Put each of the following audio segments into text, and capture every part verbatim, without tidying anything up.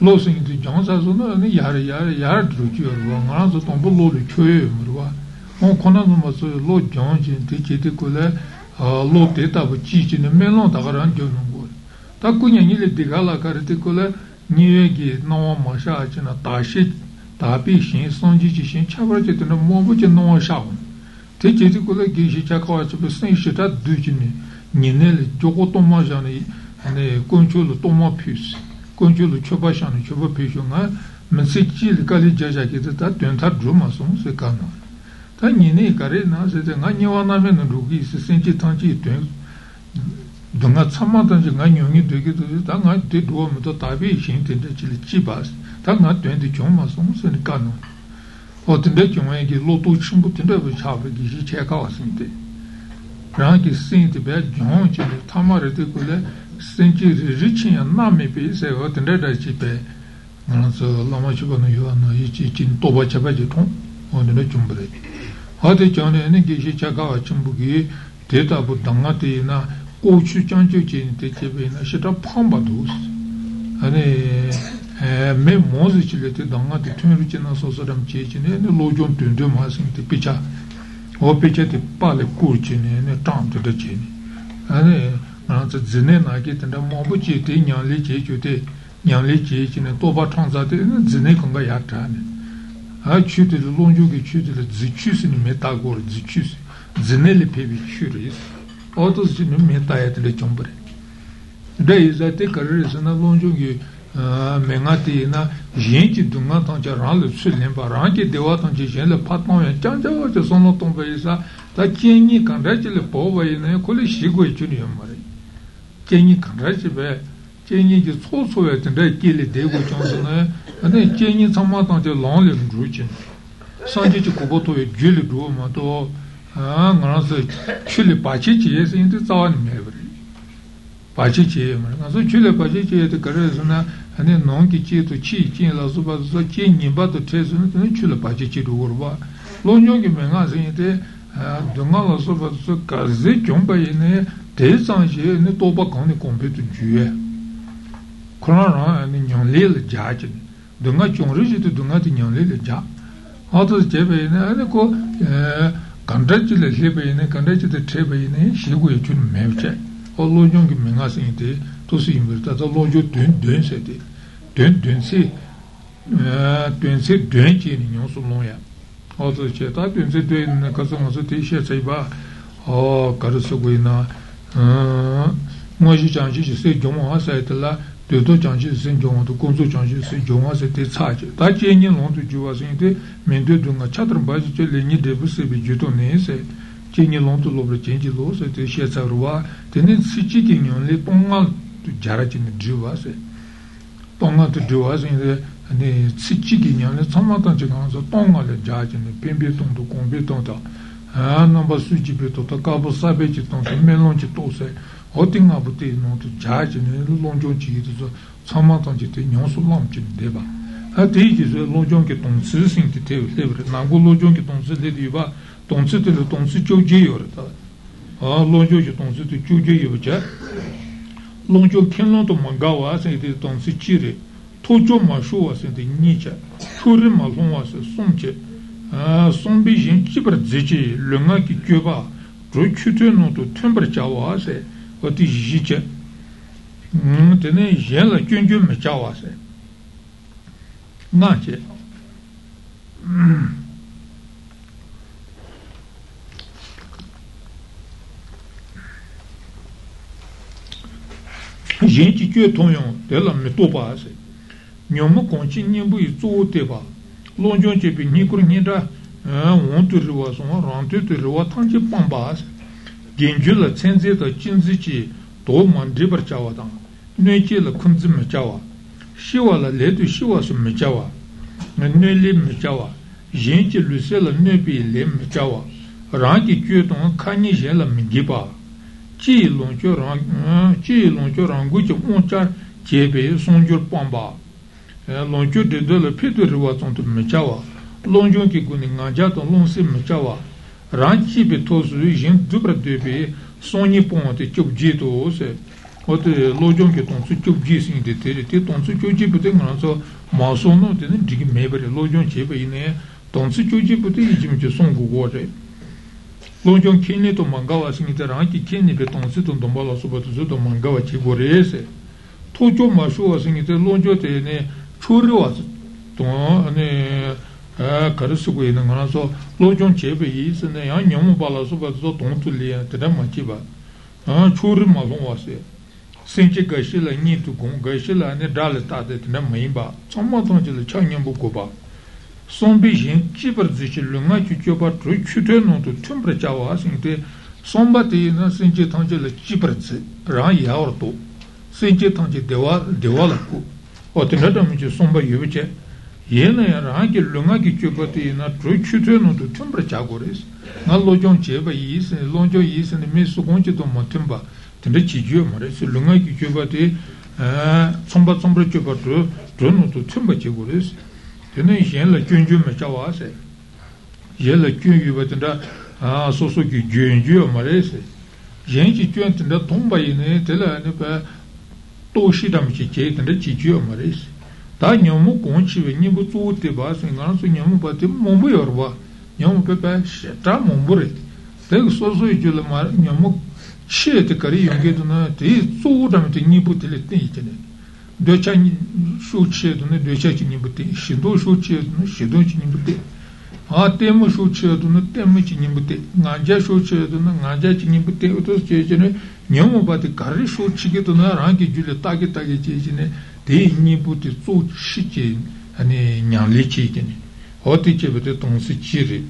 Losing to Johnson and Yara Yara Yard to Jurong, Ranzo Tombolo, Churua, on Conamas, Lord Johnson, Tichiticola, Lord Data, Chich in the Melon, Takaran Jurong. Takunya Nili Digala Caraticola, Niegi, no Mashach and a Tashi, Tapi, Shin, Sonjishin, Chavarjet and a Mobuch and no Shawan. Tichiticola Gishaka, Shin, Shitat Dujini, Ninel, Jokotomajani, and a Conchul Tomopus. Congiolo Chobashano, Choba Pishunga, Mansicil Kalijaki, that don't have Drumason, Secano. Tanine Carena says, Nanyanaman and Rugi, Sinti Tangi, Dunga Samatan, Nanyoni, to get to the Tanga, did warm to Tavi, Shintin, the Chibas, Tanga, twenty Chomasons and Cano. Or the Dutchmangi, Loto Chimbutin, which have a Gichaka Sinti. Rank is seen to bear John Tamaricula. Century reaching and Nami piece, I got in red chipe. So Lamachubano, you are no itching Toba Chabajiton on the Chumbre. How the John and Gishaka Chumbugi, Teta Butangatina, Ochu Chanchuchin, Techibin, a shut up Pombados, and a memosilated Dangati, twin region of Sosodam Chichin, and a low John to do massing the pitcher, or pitcher the Pale Kurchin and a town to the chin. And Ranzo Zinena get in the Mobuchi, Yan Lichi, Yan Lichi, and Toba Transa, and Zinekonga Yatan. I cheated the Lonjuki, cheated the Zichus in Metagor, Zichus, Zinelli Pivi Churis, Autos in Meta at the Chombre. There is a take a reason of Lonjuki, Mengatina, Gente Dunatan Gerald, Sulim, Baranki, the Watan Gigel, Patman, and Chanja, or the Sonoton Baisa, that Jenny congratulated Pova in a college junior. Jenny congratulated Jenny is also at the Red Gilly David Johnson, and then Jenny somewhat on the long lived Ruchin. Sanji Kuboto, a Julie Drumato, and also Chile Pachichi is in the town. Pachichi, and so Chile Pachichi at the Carazana, and then Nonkichi to Chi, Chin, La Suba, Jenny, but the Teson, and Chile Pachichi to Urba. Lonjoki Mangas Dunga Soba Kazi Chomba in a Tesanji and the Tobacone compete to Jue. Corona and Yon Lil Judge. Dunga Chon Rishi to Dunga in Yon Lil Judge. Others Jebe in a Anico, congratulate Lebe in a congratulate Trebe in a Shigu Chun Mevche, or Lojong Mingas in the Tosim, that the Lojo Dun Dunseti. Dun Dunsi Dunsi Dunchi in Yonsoloya. Also, she typed in the day in the Casamosa T-shirt, Saiba, or Carasuguina. Moshi Chanchi said, Joma Saitala, Dodo Chanchi Saint John, the Consul Chanchi Saint Joma said, Tach. Taching along to Juas in the Mendo Dunga Chatham by the Lenny Davis, the Jutonese, Ching along to Lover Change Laws, the T-shirt Sarua, then it's chicken only Pongal to Jarachin Juas. Pongal to Juas in the and Sichikin, some other Jagans, a tongue on the judge, and the Pimbeton to Combetonta, and number Suchipito, the Cabo Savage, Melonchitose, Hotting up the not to judge, and Lonjo cheese, some other Jitin, so long Deva. At ages, Lonjonketon, Sissing to tell Lever, Nagolo Jonketon, Sediva, Ton City, Ton Sitio Giorta, Lonjoton City, Juja, Lonjo Kenlon to Mangawa, and Ton Sichiri. Tojo Mashu was in the Nicha, Turin Malon was a Sonche, Sombijin Chibrazici, Lunaki Cuba, Druchutuno to Temperature was a what is Jicha. Tene Jella Junjum Machawase. Nache Gente Cueton, della Metobase. Nyomu Conchi Nimbu is two teva. Lonjon Chipping Nicronida, want to rewas on, ranted to Ruatanchi Pambas. Gingula Sense the Chinzichi, Toman Diver Chawatan. Nature the Kunzimachawa. She was a lady, she was a Machawa. Nulim Jawa, Jinchi Lucilla Nubi Lim Jawa, Rangi Juton Kanishella Mingiba, Chi Lonchurang, Chi Lonchuranguci Unchar, Jebe Sonjur Pomba, Lonchur de Dole Peter was on to Michawa, Lonjunki Guningajato Lonsi Michawa, Ranchi Betosu Jim Dubra Debe, Sony Ponte Chubjito Ose. Ote lojong ke tonsu chubji sing de te te tonsu chubji pute nganso maso no te dig mebere lojong chebe ine tonsu chubji pute ijim che songu gore lojong kinne to mangawa sing te ranki kinne be tonsu to dombala sobato to mangawa che gore se tojo masho sing te lonjo te ne churyo to ne a karasu go ine nganso lojong chebe ise ne ya nyamu bala sobato tontu le te da machiba a churyo malon wase Senchi Gashila Nitu Gung Gashila ne Dalatat Namaimba, Somatonjil Chanyamukuba. Son Bijin, Chiper Zishilunga Chuba, Truchutan to Tumbrachawa, Sinte, Sombati in Senchi Tangel Chiperzi, Rai Orto, Senchi Tangi Devalaku, or Tinadam Somba Yuvice, Yena Rangi Lungaki Chubati in a Truchutan to Tumbrachagores, Nalojon Cheba Yis and Lonjo Yis and the Misugonchi to Motimba. Tendecidio mare se lunga ki chobate somba somba chobato dono to tumba chegures tene yen la junju me chawase yen la junju batenda a soso ki junju mare se yen ki tenda tomba ine tela ne pa toshi dam ki che tendecidio mare se ta nyomu konchi ve ni bu tute ba se ngan so nyomu pate mombu yorba nyomu pepe ta mombure te soso ki le mare nyomu She te kari yonge duna te zu damte nibuti le titene. Docha shuche duna docha nibuti, shido shuche duna shido nibuti. A temu shuche duna temu nibuti, ngaja shuche duna ngaja nibuti, utos chechene, nyomo bati kari shuche duna rangi jule tagi tagi chechene, te nibuti zu shiche, ane nyali chechene. Oti chebete tonsi chiri.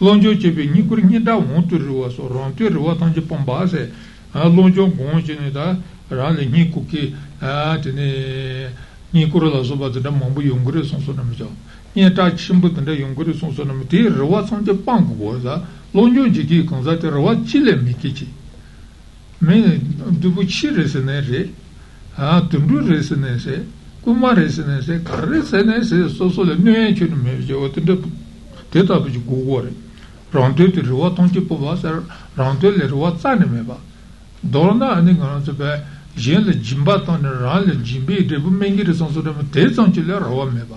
Lonjo chebe nikur nida wontu rwa so rontu rwa tanje pombase lonjo gonje nida rale niku ki atene nikuru la soba da mambu yongure sonso namjo nieta chimbu tanda yongure sonso namti rwa tanje pangu goza lonjo jiki konza te rwa chile mikichi me dubu chire sene re a tundu re sene se kumare sene se karre sene se soso le ne chunu meje otende teta buji gogore Rante tu rwa tonti poba ser rante le rwa tsane meba. Dorna ani ganse be jel jimba ton ral jimbi de bu mengire sonso de te sonti le rwa meba.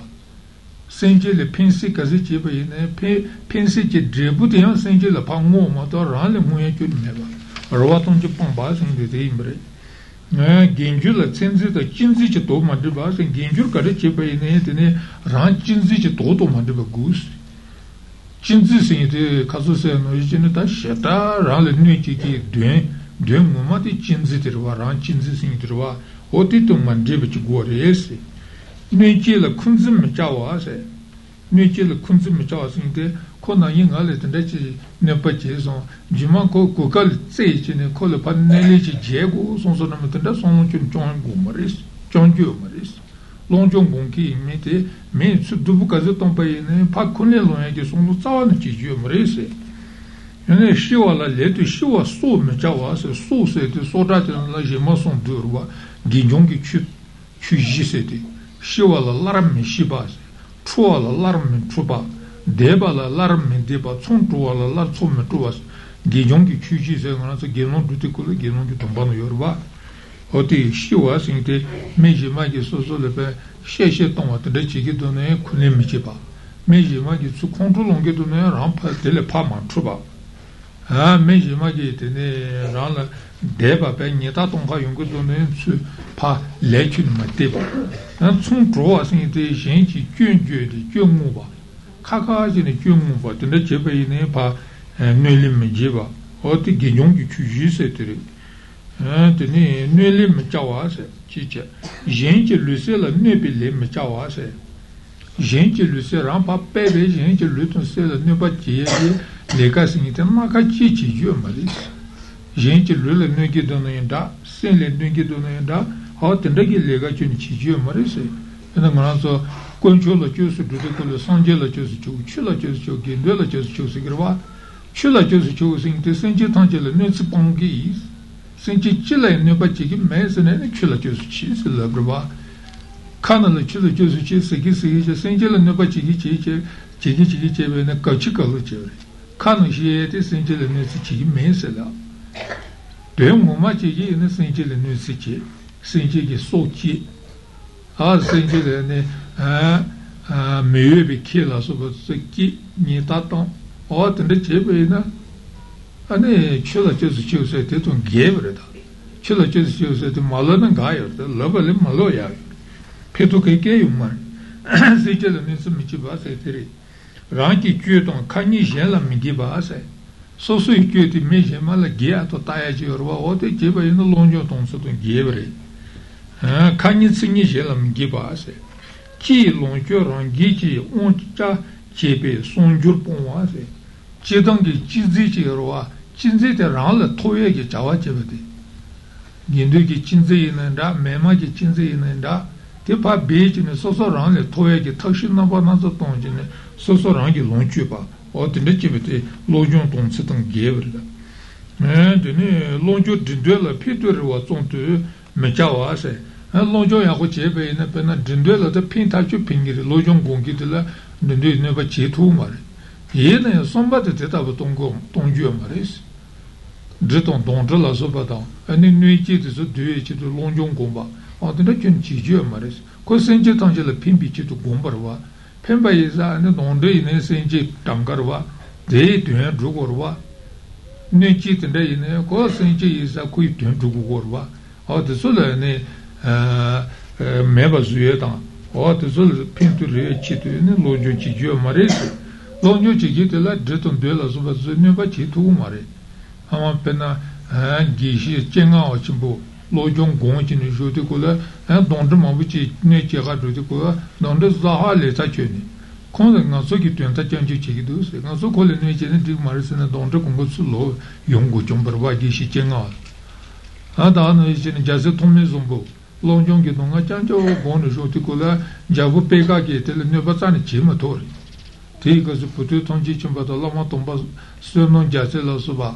Senje le pinsi kazi che be ne pe pinsi che de bu de senje le pango ma to ral muye che meba. Rwa tonti pomba senje de imbre. Ne genju le senje de kinzi che to ma de ba sen genju kare che be ne tene ran kinzi che to to ma de gus. Chinzi singite kazu seno jine ta sheta rale nuiki ki duen duen mumati chinzi tirwa ran chinzi singirwa oti to mandebe ci gore ese nuiki la kunzi mchawa se nuiki la kunzi mchawa singite kona yinga le tende ci ne pache son jima ko kokal tse ci ne kole pa nele ci jego son son mtenda son chun chon gumaris chon gumaris Longjong Bonki mete, me su dubu kaze tompaine, pa kune loin che sono tsawan ci giumrese. Ne shiwa la letu shiwa su me chawas, su se te sodate la jema son durwa, ginjongi chu chujisete. Shiwa la larme shibase, chua la larme chuba, deba la larme deba, tsontua la lar tsome tuas, ginjongi chujise nganaso genon dutikule genon tombano yorwa. Oti shiwa singte meji magi soso lepe she she tongwa tada chigi donaye kune michiba. Meji magi tsu kontrolongi donaye rampa tele pa mantruba. Meji magi tene rana deba pe nyeta tongka yungu donaye tsu pa lechun ma deba. Tsung trowa singte shenchi kyun kyun de kyun muba. Kaka jine kyun muba tene jeba ine pa nuli mijiba. Oti genyongi chuji se tere. Tene nele me chawase, chiche, gente luce la nebile me chawase, gente luce rampa pebe, gente luce la neba chiede, le casinite maca chichi giumalis, gente lula nughe donenda, se le nughe donenda, hot and reggae lega chunichi giumalis, e non so Conchola chiuso, tutte quelle sangella chiuso, chilla chiuso, gendella chiuso, grava, chilla chiuso, in te senti tangella, non si ponghi, senti chilla e ne baci che mese, ne chilla chiuso, chilla grava, canale chilla chiuso, chissà, sentiella ne baci che cece, cece, cece, cece, ne cacicalo cece, cano siete, sentiella ne si mese la. Demo ma cece, ne sentiella ne si cece, senti che so che, ah, sentiella ne. Mewe be kila soba tseki ni tatong o tende chebe na ane chula chuse chuse te ton gebre da chula chuse chuse te malana gayor da labale maloya peto ke ke yumar sechele nese michi ba se teri ranki kyuton kanyi jela migi ba se sosu kyuti meje mala gea to taya jorwa o te chebe na lonjo ton so ton gebre ha kanyi tsingi jela migi ba se chi loncho rangi chi oncha chepe sonjur ponwa se chedang ge chinzi che roa chinzi te ran la toye ge jawa chebe de gendu ge chinzi ne da mema ge chinzi ne da te pa be chi ne soso ran le toye ge takshin na ba na so tonje ne soso ran ge loncho ba o te ne chebe te lojon ton se ton gever da eh de ne loncho de de la piture wa ton te me jawa se Lonjo Yako Chebe in a pen and Dindela, the Pintachu Pingir, Lojon Gongitilla, Dindu never cheatu mare. Yen somebody did have a tongo, Tonjo Maris. Driton Dondrella Sobata, and in New Chit is a duet to Lonjon Gomba, or the Nation Chiju Maris, Cosenje Tangela Pimbichi to Gombarwa, Pemba is and Dondre in Saint Tangarwa, they to Drugorwa. New Chit and they in a Cosenje is a quit to Drugorwa, or the Sula. Meba zuye tang, o te zol pintu liye chitu ne lonjo chigiyo mare se, lonjo chigite la driton dwe la zuba zunye ba chitu mare. Ama pena gishi chenga o chimbo, lonjo gongchi ne shote kula, donde mabu chi ne chega shote kula, donde zaha le ta chene. Konza nga so ki tuyan ta chanchi chigido se, nga so kule ne chene dik mare se ne donde kongo su lo yongo chombarwa gishi chenga o. Adana is in Jazzetomizumbo. Longjong Gidonga Chanjo, Gono Joticola, Javu Pega Gatel, Nebatani Chimatori. Take as a potato chicken, but a lama tombas, Sermon Jazzella Suba.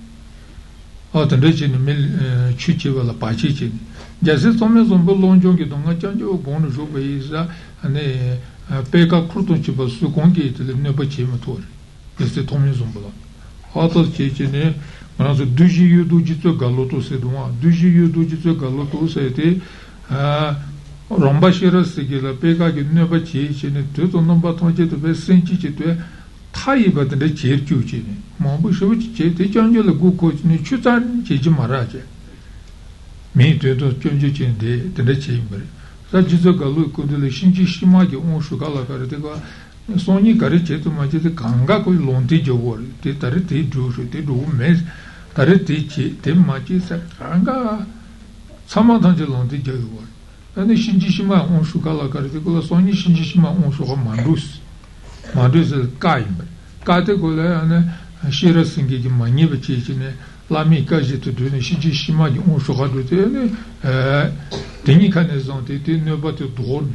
a tande chi ni me chuchi wala pachi chi jase some zombo lonjo ge donga chanjo bonu jo beisa ane peka kurton chi ba su kongi te ne ba chi motor jase tome zombo a to chi chi ne Anzi duji yu duji to galoto se doa duji yu duji to galoto se te romba shira sigila pega che ne ba ci ci ne to non ba ton che to be senci ci to tai ba de che ci ci ne mo bu shu ci te changela gu ko ci ne chutan ci ci mara che mi te to changje ci de de ci mari sa ci to galu ko de shinji shima ge on shu gala kare te ga soni kare che to ma che te ganga ko lonti jogor te tare te jo shu te do mes tare te che te machi sa kanga samadhan je lonti jogor ane shinji shima on shu kala kare te ko soni shinji shima on shu ko mandus mandus kai ka te ko la ane shira singe ji mani be che che ne la mi ka je to do ne shinji shima ji on shu ka do te ne eh teni ka ne zonte te ne ba te drone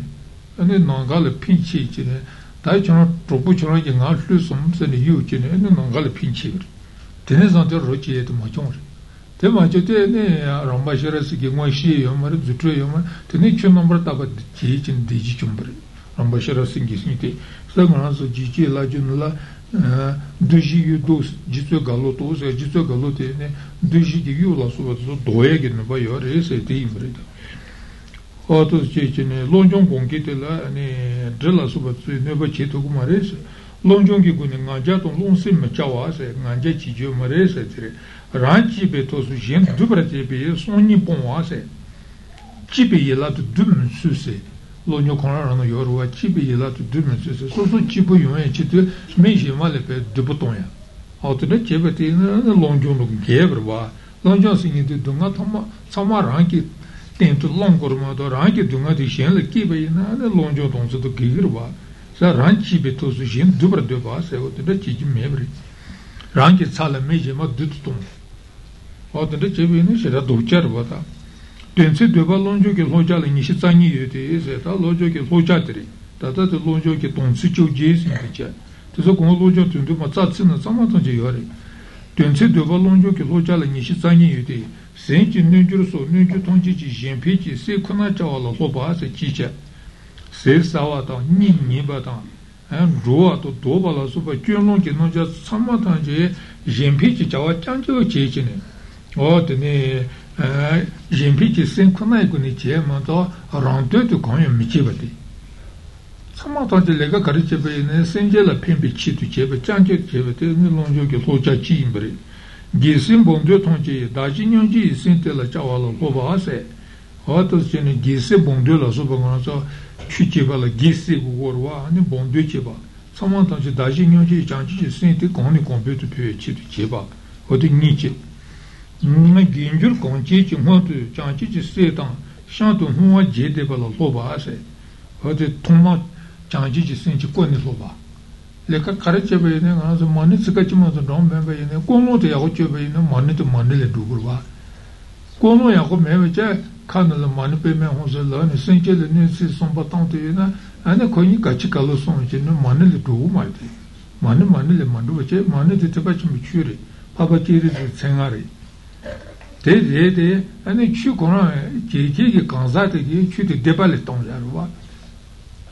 ane nanga le pin che che ne ताइचों प्रोपोचों के नाटलू समझे नहीं हुए कि ने नंगल पिंचे हुए तेरे जानते रोचे ये तो मचों रे ते मचों ते ने रंबाशेरा से कि मौसी यमरे जुटे यमरे तेरे क्यों नंबर ताबड़ जी चिन दीजी चुंबरे रंबाशेरा से किसने ते सब नासो जीचे लाजुन ला दूजी यू दोस जिसे गलोतो से जिसे गलोते ने दूजी की यू लासुबत Oto cecine lonjong gongitela ne drilla subatsu neba cheto kumares lonjong ki gune ngaja ton lonsim chawa se ngaja chiju mares etre ranchi beto su jen dubrate be sonni ponwa se chipe yela dum suse Lonyo Conrano Yorua, Chibi Yelato Dumus, Soso Chibu Yuan Chitu, Smeji Malepe Dubotonia. Autore Chebati, Lonjo Gabra, Lonjo singing to Dunga, Samaranki, Tento Longormado, Ranki Dunga di Shen, the Kibi, and Lonjo Donso to Kirba, Saranchi Betos Jim Dubra Dubas, Autore Chim Mebri, Ranki Salameji Madutum. Autore Chibi Nishira Ducervata. Tense deva lonjo che loja le nishi tsangi yete se ta lojo che loja tre ta ta lojo che tonsi chu jesi che to so con lojo tundu ma tsatsina samato je yori tense deva lonjo che loja le nishi tsangi yete senji nunjuro so nunju tonji ji jenpi ji se kuna chaola loba se chiche se sawa ta ni ni ba ta an roa to doba la so ba kyonlon che nunja samato je jenpi ji chawa changjo cheche ne o tene Jimpici Sincona con i Ciemato, Ronto to Coin Michibati. Someone the Lega Caricabene, Singela Pimpici to Cheva, Chanke Chevate, Milonjo, Loja Chimbri. Gisim Bondo Tonji, Dajinonji, Sintella Chavala, Bobase, Otos Gen Gise Bondola Subamonato, Chichivala Gisi, Warwa, and Bonduciba. Someone Tonji Dajinonji, Chanchi, Sinti, Coni Computer Pici to Cheva, or the Nietzsche. Ma ginjur konchi chi motu chanchi chi setan shantu huwa jede bala loba ase ode tuma chanchi chi senchi koni loba leka karacheba yene ngana so mani tsikachi motu rombemba yene kono te yako cheba yene mani te mani le dukurwa kono yako mewe che kana le mani pe me honse la ne senche le ne si somba tante yene ane koni kachi kalo sonche ne mani le dugu maite mani mani le manduwa che mani te teba chi mchuri papa chiri te tsengari Dede, and a chucon, Jiki, Kanzati, Chuti Debaleton, Jarua,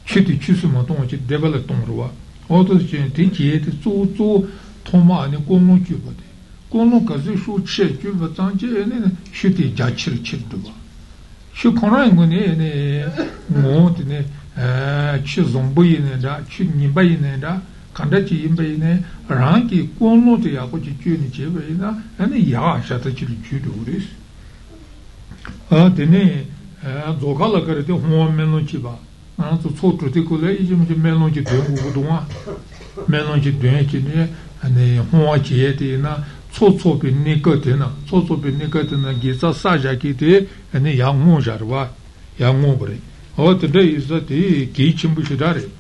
Chuti Chusumaton, Debaleton Rua, Autos Gentiti, Zozo, Toma, and Gono Cubati. Gono Kazishu, Chubatanji, and Chuti Jachir Chiduba. Chukonangone, and a mont in a Chizombu in a Chinibai in a Kandachi in Baine, Ranki, Gono to Yakochi Chunicheva, and a Yah Shatachi Juduris. Ah, Tene, Zogala Karate, Home Melonchiba, and to so particular is Melonchi Dua, Melonchi Duenchine, and a Hoachietina, so so be Nicotina, so so be Nicotina Giza Sajakite, and a young Mojarwa, young Mobri. All today is that he Kitchen Bushidari.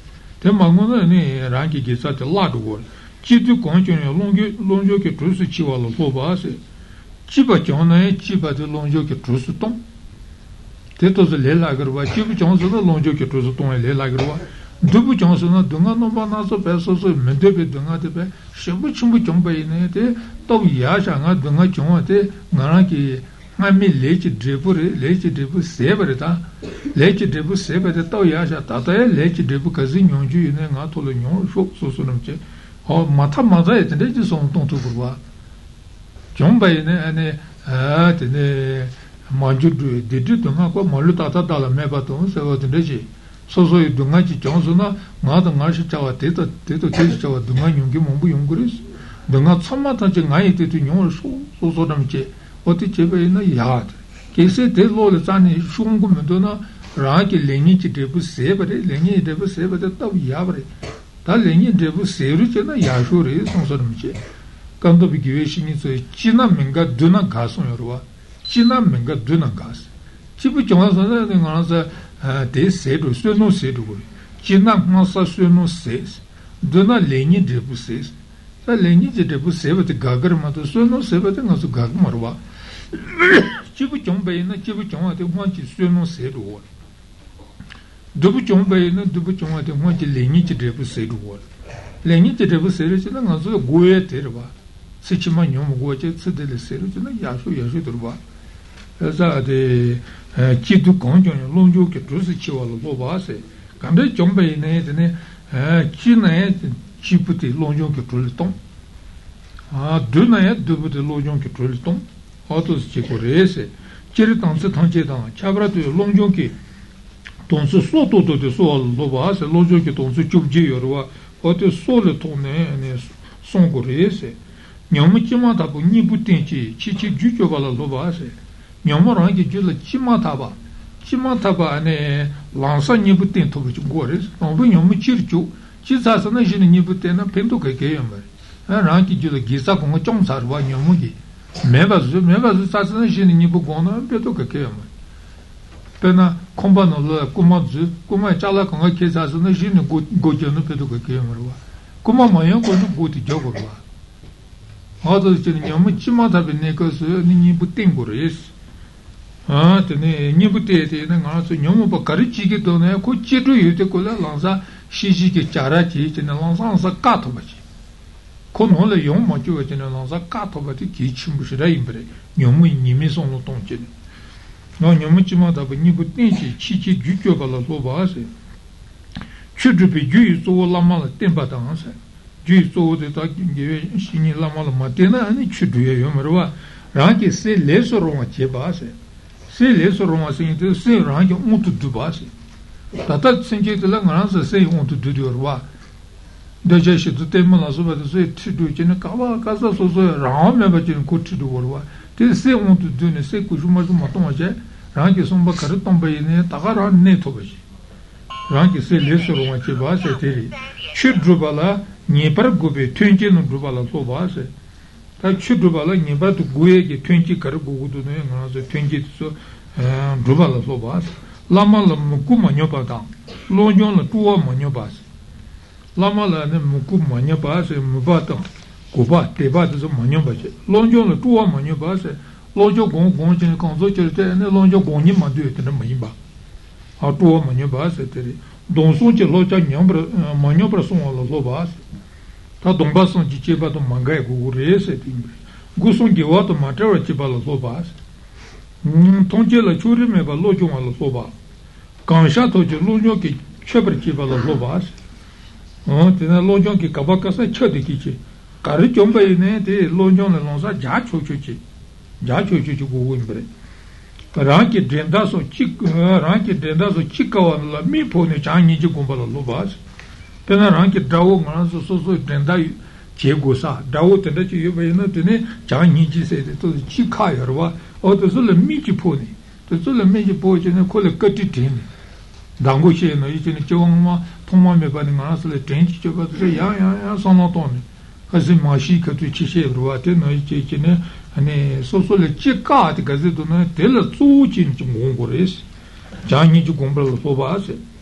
The Mangona Ranki gets at a lot of work. Chitu Conchon, Lonjo che Trusu Chivala Pobase, Chibachona, Chiba de Lonjo che Trusuton. Tetos Lelagrava, Chibu Johnson, Lonjo che Trusuton e Lelagrava, Dubu Johnson, Dungano Banaso Pesos, Mendebe Dungatepe, Shabuchumbu Chombainete, Tobiashanga Dunga Chonate, Naranki, Mami Leci Dripuri, Leci Dripu Severita, Leci Dripu Severita, Toyasha Tata, Leci Dripu Casinonju, Natolion, Shok Sosunumce. Or Matamada is the legend of Tontuva. John Bain and a Majudu did you to Nako Molutata Dalla Mebaton, so the legend. So so Dungachi Johnsona, Madam Marshawa Teta, Teta Testa, Dungan Yungimumbu Yunguris, Dungat Samata Jangaiti to your show, so Sodamche, or the Cheva in a yard. Casey Telo Latani Shungum Madonna, Raki Lenichi Debu Sabri, Leni Debu Sabri, Tav Yabri. Tallingi devu seruce na yashuri sonsormice kanto bigiweshini so china menga duna gas onyorwa china menga duna gas chibu chonga so de ngonza de sedu suno sedu china masa suno ses duna lengi devu ses ta lengi devu sevet gagar mato suno sevet ngasu gagmarwa chibu chombe na chibu chonga de wanchi suno sedu Dubu Chombe, Dubu Chomate, want the Leniti Debu said word. Leniti Debu said it and also Goya Terba. Such a man, you watch it, said the Serit and Yasu Yasuturba. As are the Chitu Conjon, Lonjo, Trusichiwa, Bobase, Kanda Chombe, Nate, China, Chiputi, Lonjon, Trulton. Ah, Dunayat, Dubuti, Lonjon, Trulton, Autos Chicorese, Chiritan, Tanjetan, Chabra to Lonjonki. Tonso sotto di sole lo base, lo giochi tonso ciubgi orwa, ote sole tonne ne songorese, niamo chimatabo ni butenci, cici giuccio vala lo base, niamo rangi giulla chimataba, chimataba ne lansa nibutin to gores rombo nyom chirchu chizasa na jini nibutena pendo keke yamar ranki juda gisa kongo chong sarwa nyomugi mebazu mebazu sasa na jini nibugona pendo keke yamar pena komba no la kumadzu kuma chala kongo kesasa na jini gojeno pendo keke yamarwa kuma mayo kono goti jogorwa odo jini nyomu chima tabe nekosu nibutin gores हाँ तो ने निबुते थे ना गांव से न्योमो पर करी चीज़ तो ने कुछ चीज़ युते को ले लांसा शीशी के चारा चीज़ चने लांसा लांसा काटो बची कौन होले यों मचो चने लांसा काटो बची किच मुश्किल इम्परे न्योमो निमे सोनो तोंचे ना न्योमो चिमा तब निबुते ची चीज़ जुच्यो बाला लो बासे चीज़ पे जुई सो लामा ले तेंबा तांसे जुई सो दे ताकि se le soroma sente se rangi un tu dubasi tata sente la granza se un tu dudiorwa de jeshi tu tema la soba de se tu che ne kava casa so so ramme ba che ko tu duorwa te se un tu dune se ku juma juma tomaje rangi somba kar tomba ne tagara ne tobaji rangi se le soroma che ba se te chudrubala ne par gobe tunje no drubala so ba se Чу дубала неба ту гуеге тенки кар гуду не гназо тенки су дубала лобас ламала муку маньоба дан лоньон туа маньобас ламала не муку маньобас мбата куба теба зо маньобас лоньон туа маньобас лоньо гон гон чин конзо черте не лоньо гон ни мадю те не миба а туа маньобас те донсу че лоча ньомбра маньобра су лобас ta domba son ji cheba to mangai go re se timbre go son ji wa to matara cheba lo soba mm tonje la churi me ba lo jo ma lo soba kansha to je lo jo ki chebre cheba lo soba o te na lo jo ki kabaka sa chode ki che kare chomba ne te lo jo ne lo sa ja chu chu chi ja chu chu chu go imbre ra ki denda so chi ra ki denda so chi ka wa la mi po ne cha ni ji go ba lo soba pena rangi dawo ngana so so so tenda che gosa dawo tenda che yoba ina tene jang ni ji se de to chi ka yorwa o to so le mi ji po ni to so le mi ji po je ne ko le kati tin dango che no ji ne che ma thoma me ba ni ngana so le ten ji che ba de ya ya ya so no to ni kasi ma shi ka tu chi che rwa te no ji che ne ane so so le chi ka de ka ze do na te le zu chi ni ngong go res jang ni ji gong ba lo so ba se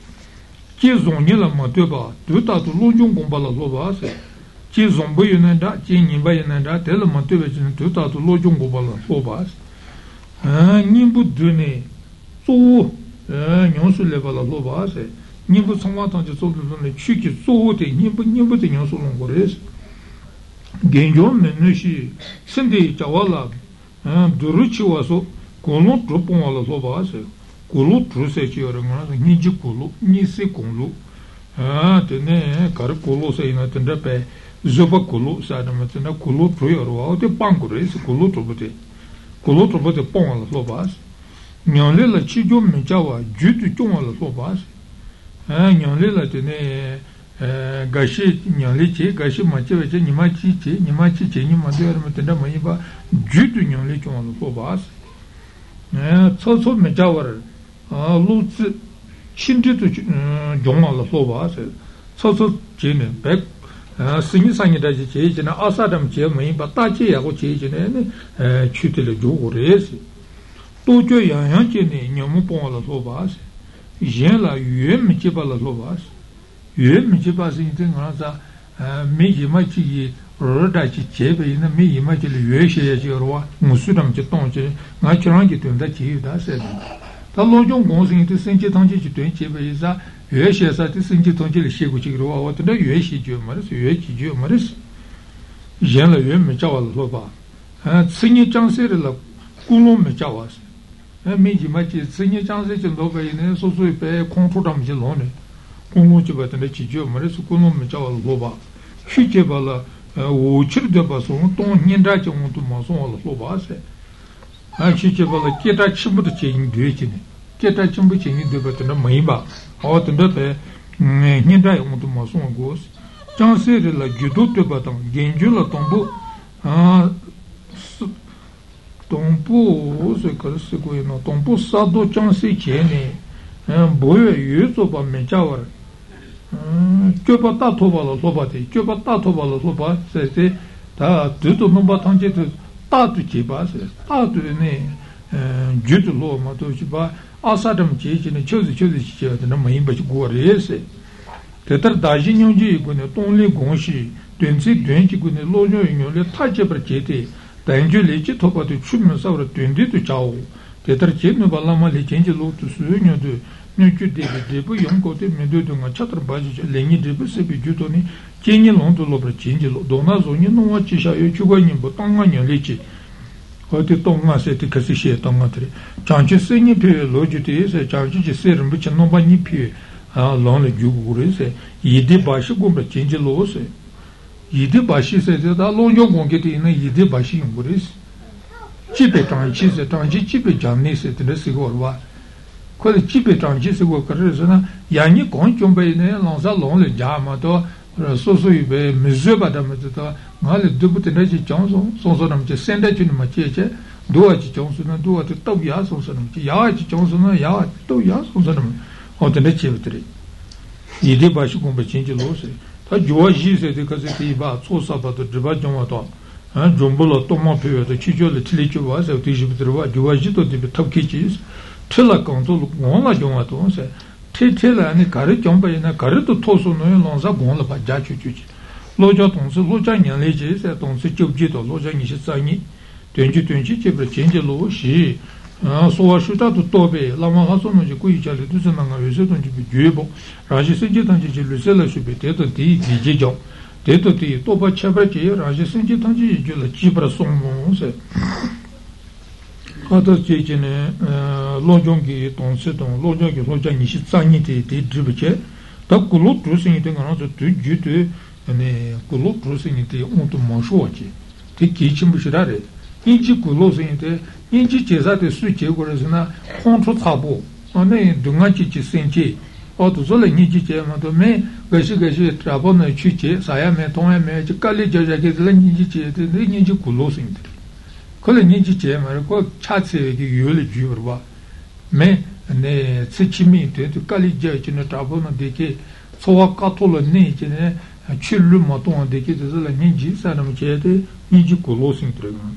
che zonye la mateba tu ta tu lojong gomba la loba se che zombo yena da che nimba yena da tel mateba che tu ta tu lojong gomba la loba ha nimbu dune so eh nyosu le bala loba se nimbu songwa ta je so dune chi ki so de nimbu nimbu de nyosu longores genjom ne nushi sindi jawala duruchi waso kono tropon la loba se Kulu truse chi orangana ni ji kulu ni se kulu ha tene kar kulu se ina tende pe zoba kulu sa na tende kulu tru yorwa te pangure se kulu trubute kulu trubute pon la lobas nyonle la chi jom me jawa jutu jom la lobas ha nyonle la tene gashi nyonle chi gashi machi veche nima chi chi nima chi chi nima de orma tende mayiba jutu nyonle jom la lobas eh so so me jawa 아 루츠 신지도 용말로 소바서 서서 지는 백 스미상이다지 제지는 아사담 제문이 바타지하고 제지는 에 추들을 요구레스 또 저양양지네 너무 봉알로 소바서 얘라 유엠지 발로 소바서 유엠지 바지는 가서 미지마치 로다지 제베는 미지마치를 외셔야지 여러와 무수담지 동지 나처럼지 된다 지유다세 다 로종 공생이 생체 통제지 된 제베이자 외시에서 생체 통제를 시고지로 와왔는데 외시죠 말이죠 외지죠 말이죠 얘는 외면 잡아서 봐. 아, 생이 장세를 꾸놈에 잡아서. 아, 미지 마치 생이 장세 정도 배는 소소의 배 공포담지 놓네. 공포지 같은데 지죠 말이죠 꾸놈에 잡아서 봐. 쉽게 봐라. 오치르도 봐서 또 년다 정도 마송을 봐서. आखिर वाला केटा चंबुत चेंग दुएची ने केटा चंबुत चेंग दुबत ना महिबा और तंदर पे निंदा उन तो मसों गोस चांसे रे ला जुदो तो बतम गेंजो ला तंबो आ तंबो से कर से कोई ना तंबो सादो चांसे चेने boyo yuzo pa mechawar kyopa ta thoba la sopa te kyopa ta thoba la sopa se se ta dudu nomba tangche tu ta tu chi pa se ta tu ne judu lo ma tu chi pa asadam chi chi ne chozi chozi chi chi wadana ma imba chi guwa re se tetar daji nyonji gune tonli gongshi dunzi dunji gune lo nyo nyo le ta che par che te danju le chi thoba tu chumyo savra dundi tu chao tetar che nuba lama le chenji lo tu suyo nyo tu nyukyu debi debu yonko te mendo dunga chatra baji cha lengi debu sebi judo ni chenji lontu lopra chenji lo dona zoni nunga chi shayo chugwa nyingbo tonga nyo lechi kote tonga se te kasi she tonga tere chanchi se nye pewe lo ju te se chanchi chi se rinpo cha nomba nye pewe long le jugu gure se yedi bashi gombra chenji lo se yedi bashi se te da lo yo gongke te ina yedi bashi yungure se chi pe chanchi se chanchi chi pe jamne se tere se gorwa quando ci petan ci se go carrezona yani con chombe ne lanza long le jamato so so ibe mesure badam to male debut ne ci chonso so so nam ci sende ci ma ci ci do ci chonso na do to to ya so so nam ci ya ci chonso na ya to ya so so nam o te ne ci vetre ide ba ci combe ci ci lo se ta jo ji se de case ti ba so so ba to ba jomato ha jombolo to ma pe to ci jo le ti le ci va se ti ci vetre va jo ji to de top ki ci tela control gola jonga to se te tela ni gari jomba ina gari to toso no lonza gola ba ja chu chu loja tongse loja nyan leje se tongse chobji to loja ni se sani tenji tenji chebre chenje lo shi so wa shuta to tobe lama haso no ji kui chale tu se nanga yese tonji bi jebo raji se je tonji ji lese la shubi te to ti ji je jo te to ti to ba chebre che raji se je tonji ji la chi pra somo se Kato cheche ne lojongi tongse tong, lojongi loja nishi tsangi te te dribuche, ta kulo trusingi te nga naso tu ju te, kulo trusingi te onto manshuwa che, te kichi mbushirare, inchi kulo singi te, inchi cheza te su che gore zina honcho tabo, ane dunga chi chi senche, ato zole nichi che mato me gashi gashi trabo na chu che, saya me, tonga me, kali jaja ke zila nichi che te, nichi kulo singi te. Kole niji che mara ko chatse ki yole jiurwa me ne tsechimi te kali je chine tabo na deke sowa katolo ne chine chillu maton deke de la niji sanam che de niji kolosin tregan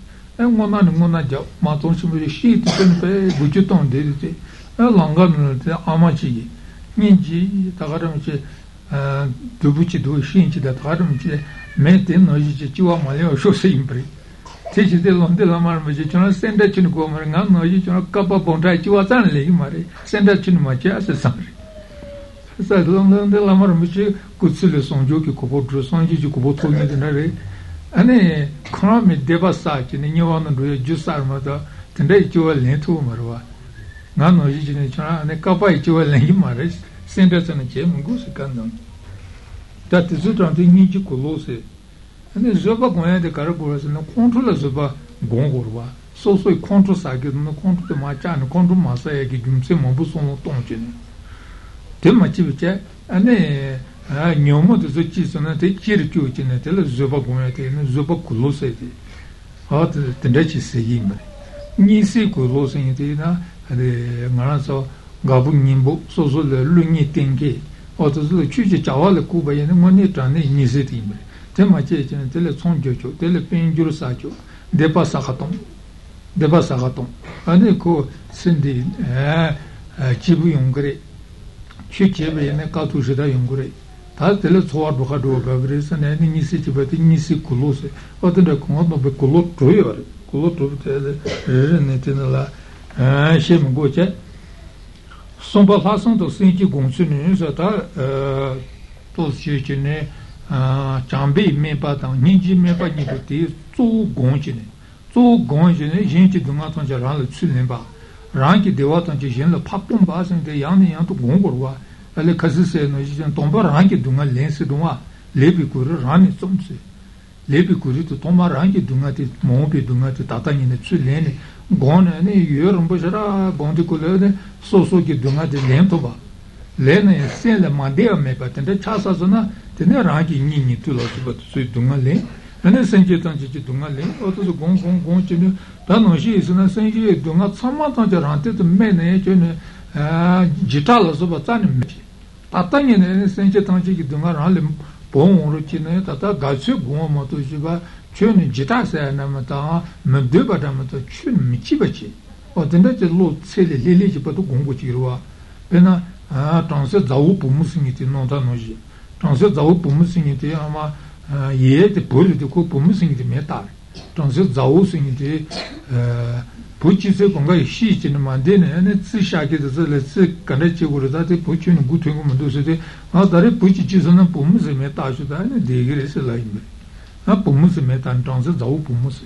e ngona ni ngona ja maton shimbo shi tupen pe buchi ton deri te e langa mre te ama chigi ninji tagaram che dubuchi do shin chida tagaram che me te noji che chiwa maleo shose impre teji de londe la marma je chona senda chin ko maranga no je chona kapa bonda chi wa san le mari senda chin ma che ase sanri sa londe la marma je kutsule sonjo ki ko bodro sonji ji ko boto ni de nare ane khona me deva sa chi ne nyawa no de ju sar ma da tende chi wa len tu marwa na no je ji ne chona ane kapa chi wa len mari senda san che mungu se kandam dat zutan de ni ji ko lo se ane zoba gonya de karagura se no controla zoba gongorwa so so control sa ge no control ma cha no control ma sa ye ge jumse mo bu so no tonje ne te ma chi biche ane a nyomo de zo chi so na te kiri chu chi ne te le zoba gonya te no zoba kulose te hat te de chi se yimbe ni se kulose ni te na ade ngara so gabu nimbo so so le lu ni tenge oto zo chu chi chawa le kuba ye ne mo ni tra ne ni se te yimbe tema che che tele sonjo cho tele penjuru sa cho depa sa khaton depa sa khaton ane ko sindi eh chibu yungre che chebe ne ka tu jeda yungre ta tele soar do khado bagre se ne ni si chibati ni si kulose odre ko no be kulo toyor kulo to tele ne tenala eh shem goche son ba fason to sinki gontune zata eh to che che ne chambi mepa tang, ninji mepa nipo te, tso gong chine. Tso gong chine, jinti dunga tangja rana tsu limba. rangi dewa tangi jen la papun basen de yang yang to gongorwa ale khazise no jen tomba rangi dunga lense dunga lebi kuru rani somse lebi kuru to tomba rangi dunga te mobe dunga te tatani ne tsu lene gona ne yorum bojara gondi kolode soso ki dunga de lento ba lene sele mandea me patente chasa zona tene rangi ni ni tu lo tsu dunga le ane senje tangi ji dunga le oto so gong gong gong chene dano ji suna senje dunga tsama tangi rante to me ne chene jitala so batani me tatani ne senje tangi ji dunga rale bon ro chene tata gasu gong mo to ji ba chene jitasa na mata me de ba da mata chune mi chi ba chi odende te lo tsele lele ji ba to gong go ji ro bena a tanse zawu pumusini ti non dano ji tanse zawu pumusini ti ama ye de bol de ko pomusing de metal tonse zausing de puchi se konga shi chin mande ne ne tsha ke de zele tsi kane che gor da de puchi no guteng mo do se de ha dare puchi chi zona pomus metal shu da ne de gre se la in ha pomus metal tonse zau pomus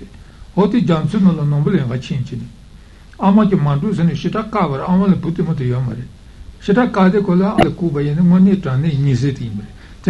ho ti jansu no no bole ga chin chin ama ke mandu se ne shita ka var ama le puti mo de yamare shita ka de kola ku bayene mo ne tane ni se timbe